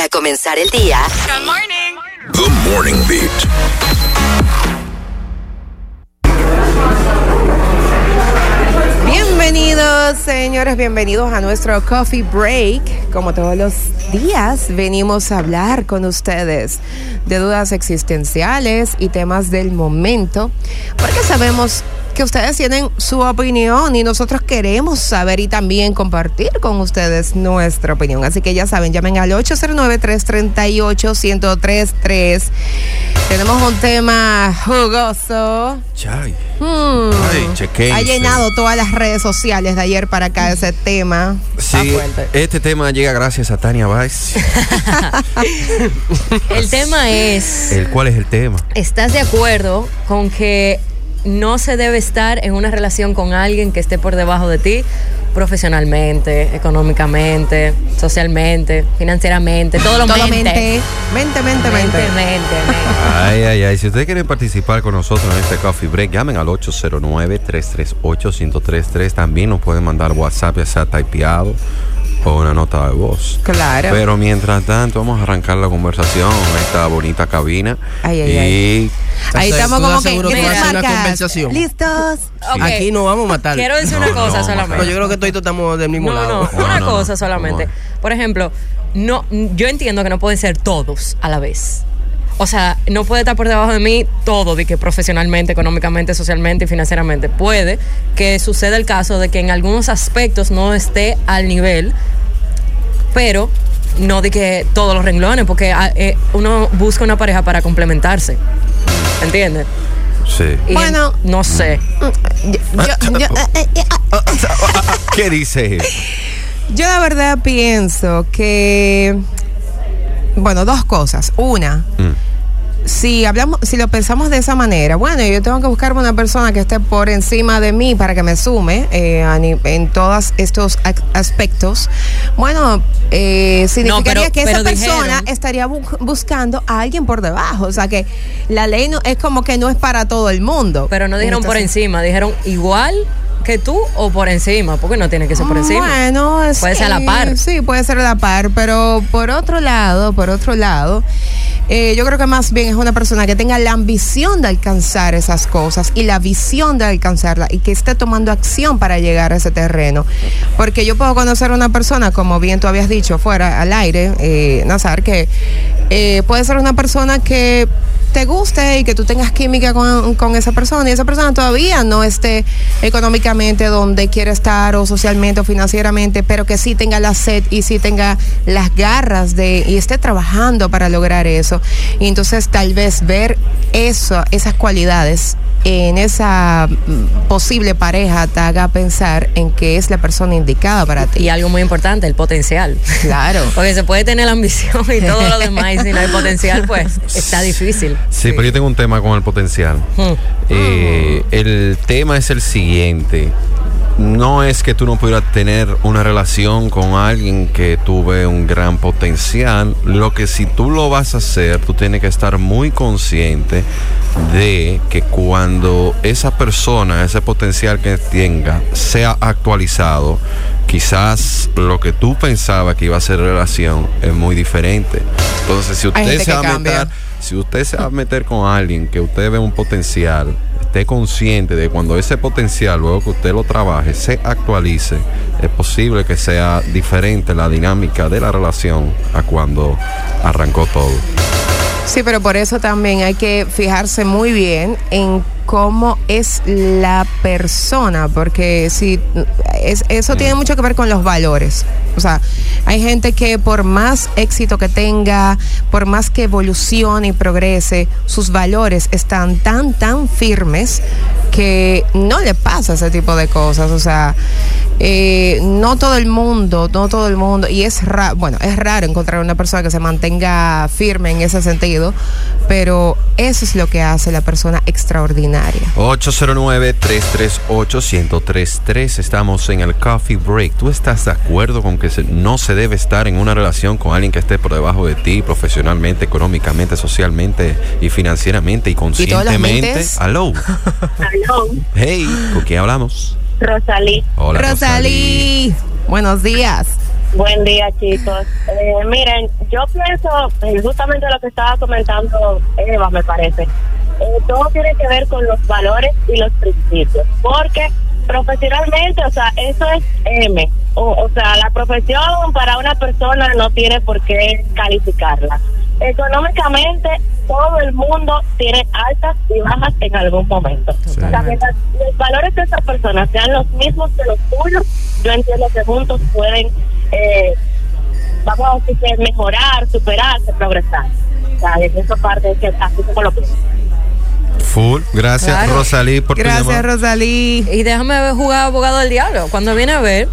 para comenzar el día. Good morning. The Morning Beat. Bienvenidos, señores, bienvenidos a nuestro Coffee Break. Como todos los días, venimos a hablar con ustedes de dudas existenciales y temas del momento, porque sabemos que ustedes tienen su opinión y nosotros queremos saber y también compartir con ustedes nuestra opinión. Así que ya saben, llamen al 809-338-1033. Tenemos un tema jugoso. Chay. Ay, ha llenado todas las redes sociales de ayer para acá ese tema. Sí, este tema llega gracias a Tania Weiss. El tema es... ¿Cuál es el tema? ¿Estás de acuerdo con que no se debe estar en una relación con alguien que esté por debajo de ti profesionalmente, económicamente, socialmente, financieramente, todo lo mente. Ay. Si ustedes quieren participar con nosotros en este Coffee Break, llamen al 809-338-1033. También nos pueden mandar WhatsApp, ya sea typeado o una nota de voz. Claro. Pero mientras tanto, vamos a arrancar la conversación en esta bonita cabina. Ahí estamos como que una conversación. ¿Listos? Sí. Okay. Aquí no vamos a matar. Quiero decir una cosa solamente. Pero yo creo que todos estamos del mismo lado. Una cosa solamente. Por ejemplo, yo entiendo que no pueden ser todos a la vez. O sea, no puede estar por debajo de mí todo, de que profesionalmente, económicamente, socialmente y financieramente. Puede que suceda el caso de que en algunos aspectos no esté al nivel, pero no de que todos los renglones, porque uno busca una pareja para complementarse. ¿Entiendes? Sí. Y bueno, no sé. ¿Qué dices? Yo la verdad pienso que, bueno, dos cosas. Una, si lo pensamos de esa manera, bueno, yo tengo que buscarme una persona que esté por encima de mí para que me sume en todos estos aspectos. Bueno, significaría que esa persona estaría buscando a alguien por debajo. O sea que la ley no, es como que no es para todo el mundo. Pero no dijeron por encima, dijeron igual que tú o por encima, porque no tiene que ser por encima. Bueno, puede ser a la par. Sí, puede ser a la par, pero por otro lado, yo creo que más bien es una persona que tenga la ambición de alcanzar esas cosas y la visión de alcanzarla y que esté tomando acción para llegar a ese terreno. Porque yo puedo conocer a una persona, como bien tú habías dicho, fuera al aire, Nazar, que puede ser una persona que te guste y que tú tengas química con esa persona y esa persona todavía no esté económicamente donde quiere estar o socialmente o financieramente, pero que sí tenga la sed y sí tenga las garras y esté trabajando para lograr eso. Y entonces tal vez ver esas cualidades en esa posible pareja te haga pensar en que es la persona indicada para ti. Y algo muy importante, el potencial. Claro. Porque se puede tener la ambición y todo lo demás, y si no hay potencial, pues está difícil. Sí, pero yo tengo un tema con el potencial. El tema es el siguiente. No es que tú no pudieras tener una relación con alguien que tuve un gran potencial. Lo que si tú lo vas a hacer, tú tienes que estar muy consciente de que cuando esa persona, ese potencial que tenga, sea actualizado, quizás lo que tú pensabas que iba a ser relación es muy diferente. Entonces, si usted se va a meter con alguien que usted ve un potencial, esté consciente de cuando ese potencial, luego que usted lo trabaje, se actualice, es posible que sea diferente la dinámica de la relación a cuando arrancó todo. Sí, pero por eso también hay que fijarse muy bien en cómo es la persona, porque eso tiene mucho que ver con los valores. O sea, hay gente que por más éxito que tenga, por más que evolucione y progrese, sus valores están tan, tan firmes que no le pasa ese tipo de cosas. O sea, no todo el mundo, y es raro encontrar una persona que se mantenga firme en ese sentido, pero eso es lo que hace la persona extraordinaria. 809-338-1033, estamos en el Coffee Break. ¿Tú estás de acuerdo con que no se debe estar en una relación con alguien que esté por debajo de ti profesionalmente, económicamente, socialmente y financieramente y conscientemente? ¿Aló? Hello. Hey, ¿con quién hablamos? Rosalí. Hola, Rosalí. Buenos días. Buen día, chicos. Miren, yo pienso justamente lo que estaba comentando Eva, me parece. Todo tiene que ver con los valores y los principios, porque profesionalmente, o sea, eso es M. O sea, la profesión para una persona no tiene por qué calificarla. Económicamente, todo el mundo tiene altas y bajas en algún momento. Sí. O sea, mientras los valores de esa persona sean los mismos que los tuyos, yo entiendo que juntos pueden, vamos a decir, que mejorar, superarse, progresar. O sea, en esa parte es que así como lo pienso. Full, gracias, claro. Rosalí, por tu llamada. Gracias, Rosalí. Y déjame ver jugar abogado del diablo. Cuando viene a ver,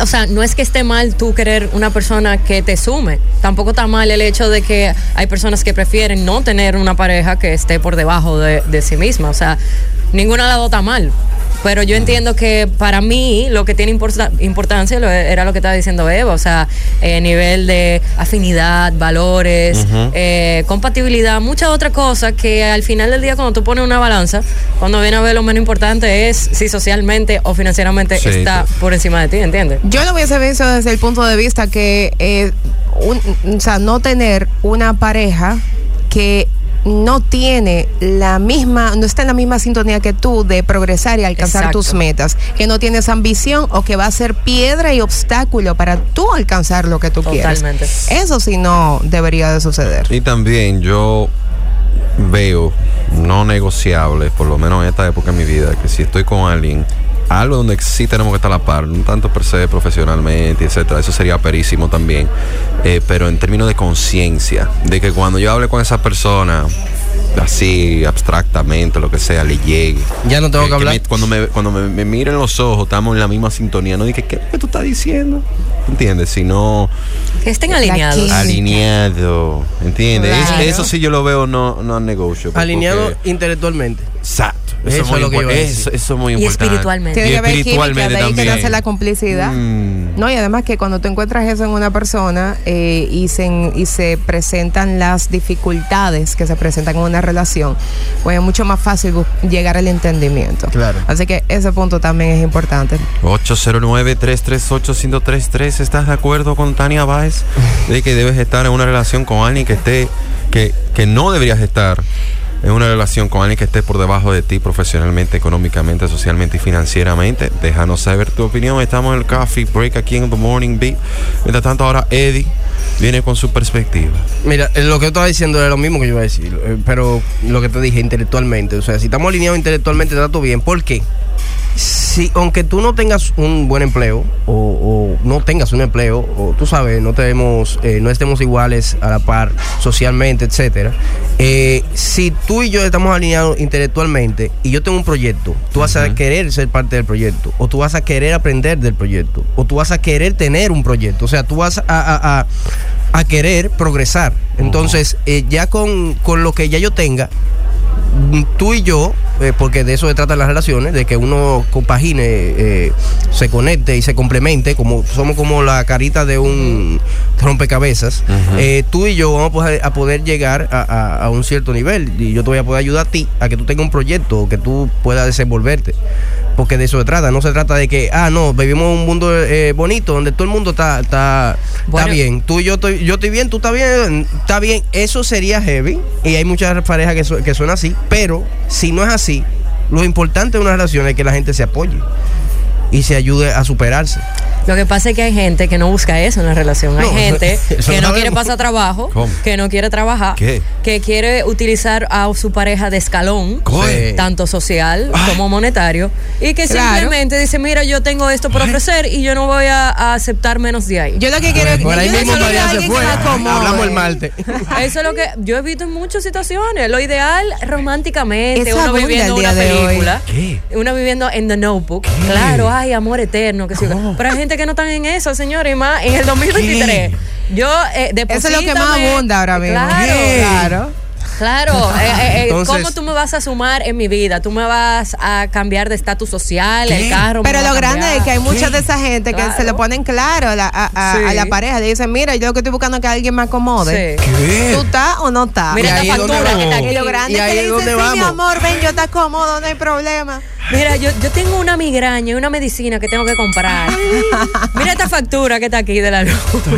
o sea, no es que esté mal tú querer una persona que te sume. Tampoco está mal el hecho de que hay personas que prefieren no tener una pareja que esté por debajo de sí misma. O sea, ninguna lado está mal. Pero yo entiendo que para mí lo que tiene importancia era lo que estaba diciendo Eva, o sea, nivel de afinidad, valores, uh-huh, compatibilidad, muchas otras cosas que al final del día cuando tú pones una balanza, cuando viene a ver lo menos importante es si socialmente o financieramente sí, está por encima de ti, ¿entiendes? Yo lo hubiese visto desde el punto de vista que, o sea, no tener una pareja que no tiene la misma, no está en la misma sintonía que tú de progresar y alcanzar, exacto, tus metas, que no tienes ambición o que va a ser piedra y obstáculo para tú alcanzar lo que tú, totalmente, quieres. Eso sí no debería de suceder. Y también yo veo no negociable, por lo menos en esta época de mi vida, que si estoy con alguien, algo donde sí tenemos que estar a la par, no tanto per se profesionalmente, etcétera, eso sería perísimo también, pero en términos de conciencia, de que cuando yo hable con esa persona, así abstractamente, lo que sea, le llegue. Ya no tengo que hablar. Cuando me miren los ojos, estamos en la misma sintonía, no dije, ¿qué es lo que tú estás diciendo? ¿Entiendes? Sino que estén alineados. Alineado, ¿entiendes? Claro. Eso sí yo lo veo no negocio. Alineado intelectualmente. Exacto. Eso es muy importante. Y espiritualmente. Tiene que haber química, de ahí que nace la complicidad. No, y además que cuando tú encuentras eso en una persona, y se presentan las dificultades que se presentan en una relación, pues es mucho más fácil llegar al entendimiento. Claro. Así que ese punto también es importante. 809-338-1033. ¿Estás de acuerdo con Tania Weiss de que debes estar en una relación con alguien que esté, que no deberías estar? Es una relación con alguien que esté por debajo de ti profesionalmente, económicamente, socialmente y financieramente. Déjanos saber tu opinión. Estamos en el Coffee Break aquí en The Morning Beat. Mientras tanto, ahora Eddie viene con su perspectiva. Mira, lo que yo estaba diciendo era lo mismo que yo iba a decir, pero lo que te dije, intelectualmente. O sea, si estamos alineados intelectualmente, trato bien. ¿Por qué? Si, aunque tú no tengas un buen empleo o no tengas un empleo, o tú sabes, no estemos iguales a la par socialmente, etcétera, si tú y yo estamos alineados intelectualmente y yo tengo un proyecto, tú vas, uh-huh, a querer ser parte del proyecto, o tú vas a querer aprender del proyecto, o tú vas a querer tener un proyecto, o sea, tú vas a querer progresar. Entonces, uh-huh, ya con lo que ya yo tenga, tú y yo, porque de eso se tratan las relaciones, de que uno compagine, se conecte y se complemente, como somos como la carita de un rompecabezas, uh-huh, tú y yo vamos a poder llegar a un cierto nivel, y yo te voy a poder ayudar a ti a que tú tengas un proyecto, que tú puedas desenvolverte, porque de eso se trata. No se trata de que, no, vivimos un mundo bonito donde todo el mundo está bueno, bien, tú y yo estoy bien, tú estás bien, está bien, eso sería heavy, y hay muchas parejas que son así, pero si no es así, lo importante de una relación es que la gente se apoye y se ayude a superarse. Lo que pasa es que hay gente que no busca eso en la relación. Hay gente que no quiere pasar trabajo, ¿cómo? Que no quiere trabajar, ¿qué? Que quiere utilizar a su pareja de escalón, ¿qué? Tanto social, ay, como monetario, y que, claro, simplemente dice, mira, yo tengo esto por ofrecer y yo no voy a aceptar menos de ahí. Yo lo que quiero es hablamos el martes. Eso es lo que yo he visto en muchas situaciones. Lo ideal románticamente, uno viviendo una película, uno viviendo en The Notebook, ¿qué? Claro, ay, amor eterno, que sí, pero hay gente que no están en eso, señor, y más en el 2023. ¿Qué? Yo, eso es lo que más abunda ahora mismo. Claro. Entonces, ¿cómo tú me vas a sumar en mi vida? ¿Tú me vas a cambiar de estatus social? ¿Qué? El carro. Pero lo grande es que hay mucha, ¿qué?, de esa gente, claro, que se le ponen claro a la pareja. Le dicen, mira, yo lo que estoy buscando es que alguien me acomode. Sí. ¿Qué? ¿Tú estás o no estás? Mira la factura que está aquí. Y lo grande es que le dicen, sí, mi amor, ven, yo te acomodo, no hay problema. Mira, yo tengo una migraña y una medicina que tengo que comprar. Mira esta factura que está aquí de la luz.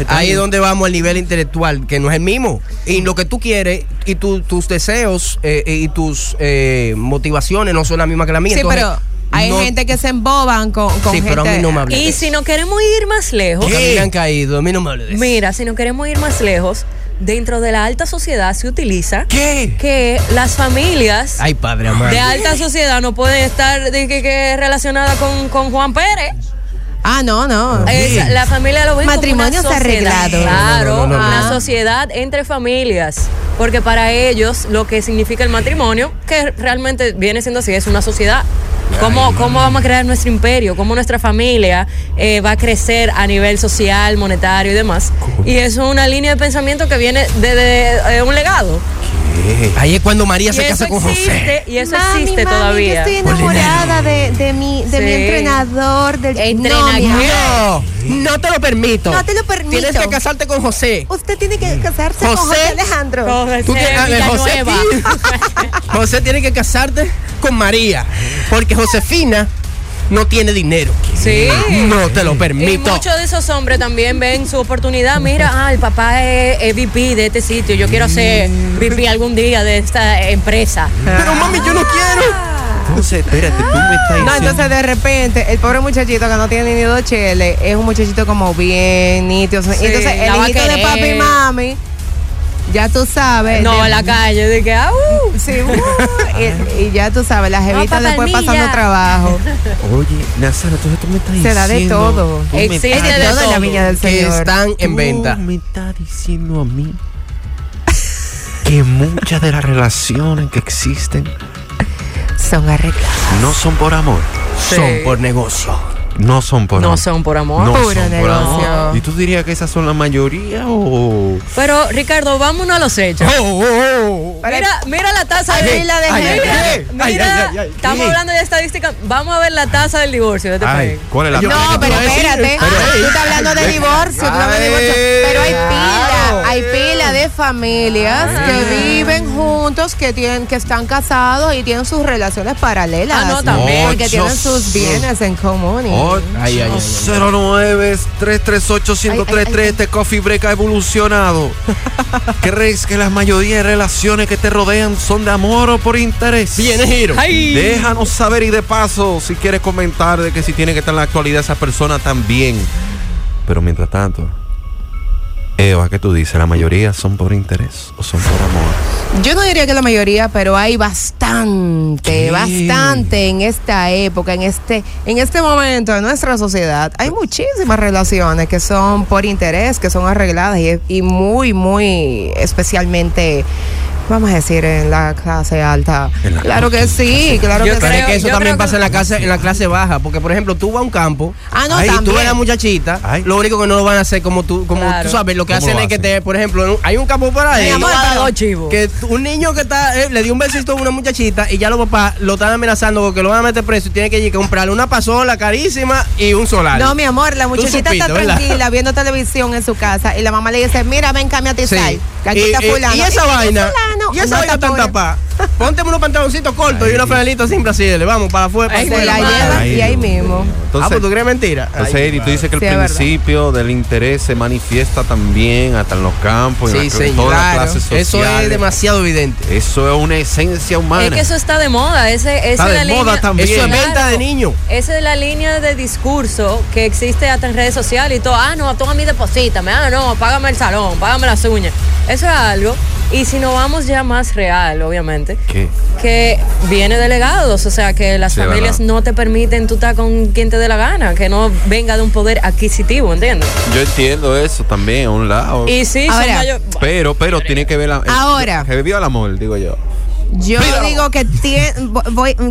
Ahí es donde vamos al nivel intelectual, que no es el mismo. Y lo que tú quieres y tus deseos y tus motivaciones no son las mismas que las mías. Sí, entonces, pero hay gente que se emboban con sí, gente. Pero a mí no me hables de eso. Si no queremos ir más lejos. A mí me han caído, a mí no me hables de eso. Mira, si no queremos ir más lejos, dentro de la alta sociedad se utiliza que las familias de alta sociedad no pueden estar relacionadas con Juan Pérez. Ah, no. La familia lo ve como matrimonios arreglados. Claro, una sociedad entre familias. Porque para ellos lo que significa el matrimonio, que realmente viene siendo así, es una sociedad. ¿Cómo vamos a crear nuestro imperio? ¿Cómo nuestra familia va a crecer a nivel social, monetario y demás? Y eso es una línea de pensamiento que viene de un legado. Ahí es cuando María se casa con José. Y eso existe todavía. Yo estoy enamorada de mi entrenador. No, no te lo permito. No te lo permito. Tienes que casarte con José. Usted tiene que casarse con José Alejandro. José tiene que casarte con María. Porque Josefina no tiene dinero. Sí. No te lo permito. Y muchos de esos hombres también ven su oportunidad. Mira, el papá es VP de este sitio. Yo quiero ser VP algún día de esta empresa. Pero mami, yo no quiero. Entonces, espérate, tú me estás diciendo. No, entonces de repente, el pobre muchachito que no tiene ni 2 cheles, es un muchachito como bien nítido. Sí, entonces, el hijito de papi y mami, ya tú sabes. No, en la calle, de que, sí, y ya tú sabes, las jevitas después pasando trabajo. Oye, Nazara, entonces tú me estás diciendo. Se da de todo. Existe de todo en la viña del Señor. Que están en venta. Me estás diciendo a mí que muchas de las relaciones que existen son arregladas. No son por amor, son por negocio. No son por amor. No son por amor. No son por amor. ¿Y tú dirías que esas son la mayoría o...? Pero, Ricardo, vámonos a los hechos. Mira la tasa de la de mira, estamos hablando de estadística. Vamos a ver la tasa del divorcio de este país. ¿Cuál es la tasa? No, pero espérate. Tú estás hablando de divorcio. Pero hay pila de familias que viven juntos, que están casados y tienen sus relaciones paralelas. Ah, no, también. Porque tienen sus bienes en común. 09-338-1033. Este Coffee Break ha evolucionado. ¿Crees que la mayoría de relaciones que te rodean son de amor o por interés? Viene giro. Déjanos saber y de paso, si quieres comentar de que si tiene que estar en la actualidad esa persona también. Pero mientras tanto, Eva, ¿qué tú dices? ¿La mayoría son por interés o son por amor? Yo no diría que la mayoría, pero hay bastante en esta época, en este momento de nuestra sociedad. Hay muchísimas relaciones que son por interés, que son arregladas y muy, muy especialmente, vamos a decir, en la clase alta. Claro que sí, claro que sí. Yo creo que eso también pasa en la clase baja, porque por ejemplo, tú vas a un campo, tú ves a la muchachita, lo único que no lo van a hacer como tú sabes, lo que hacen es que por ejemplo, hay un campo para ahí, que un niño que está le dio un besito a una muchachita y ya los papás lo están amenazando porque lo van a meter preso y tiene que ir a comprarle una pasola carísima y un solar. No, mi amor, la muchachita está tranquila viendo televisión en su casa y la mamá le dice, mira, ven, cámbiate sal, que aquí está fulano. Y esa vaina. Y esa vaina tan tapada. Pónteme unos pantaloncitos cortos y una franelita sin brasiles. Vamos para afuera. Se la lleva y ahí mismo. Entonces, pues tú crees mentira. Entonces, Eddie, tú dices que el principio del interés se manifiesta también hasta en los campos y en todas las clases sociales. Eso es demasiado evidente. Eso es una esencia humana. Es que eso está de moda. Está de moda también. Eso es venta de niños. Esa es la línea de discurso que existe hasta en redes sociales y todo. No, toma mi deposítame. No, págame el salón, págame las uñas. Eso es algo. Y si no vamos ya más real, obviamente, que viene de legados, o sea, que las familias no te permiten tú estar con quien te dé la gana, que no venga de un poder adquisitivo, ¿entiendes? Yo entiendo eso también, a un lado. Y sí, ahora, pero tiene que ver que vivió el amor, digo yo. Yo digo que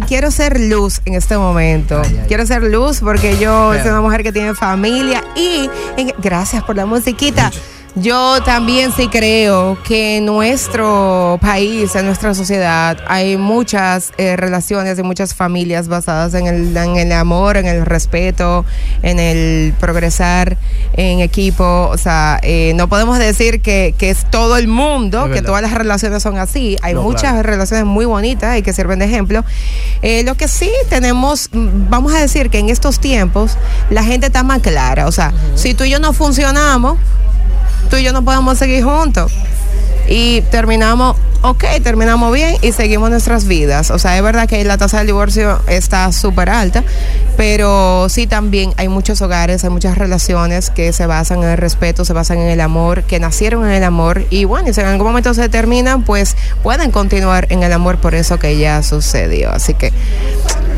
quiero ser luz en este momento. Quiero ser luz porque yo soy una mujer que tiene familia y gracias por la musiquita. Yo también sí creo que en nuestro país, en nuestra sociedad, hay muchas relaciones y muchas familias basadas en el amor, en el respeto, en el progresar en equipo. O sea, no podemos decir que es todo el mundo, es que todas las relaciones son así. Hay muchas relaciones muy bonitas y que sirven de ejemplo. Lo que sí tenemos, vamos a decir que en estos tiempos la gente está más clara. O sea, si tú y yo no funcionamos, tú y yo no podemos seguir juntos y terminamos bien y seguimos nuestras vidas. O sea, es verdad que la tasa del divorcio está súper alta, pero sí también hay muchos hogares, hay muchas relaciones que se basan en el respeto, se basan en el amor, que nacieron en el amor, y bueno, y si en algún momento se terminan, pues pueden continuar en el amor por eso que ya sucedió. Así que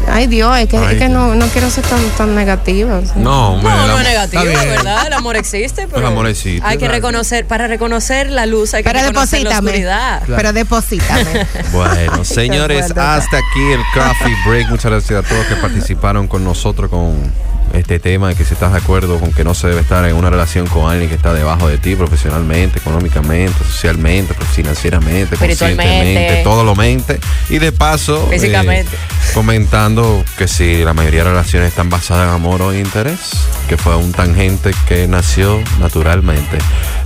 ay Dios, es que no quiero ser tan negativa. ¿Sí? No es negativa, ¿verdad? El amor existe, pero el amor existe, hay que reconocer, para reconocer la luz, hay que reconocer la oscuridad. Claro. Pero deposítame. Bueno, señores, hasta aquí el Coffee Break. Muchas gracias a todos que participaron con nosotros con este tema, de que si estás de acuerdo con que no se debe estar en una relación con alguien que está debajo de ti profesionalmente, económicamente, socialmente, financieramente, conscientemente, todo lo mente, y de paso físicamente, comentando que si la mayoría de relaciones están basadas en amor o interés, que fue un tangente que nació naturalmente.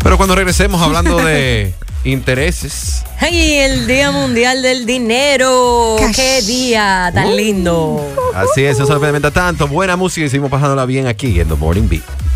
Pero cuando regresemos hablando de intereses. ¡Ay, el Día Mundial del Dinero! Cash. ¡Qué día tan lindo! Así es, eso se implementa tanto. Buena música y seguimos pasándola bien aquí en The Morning Beat.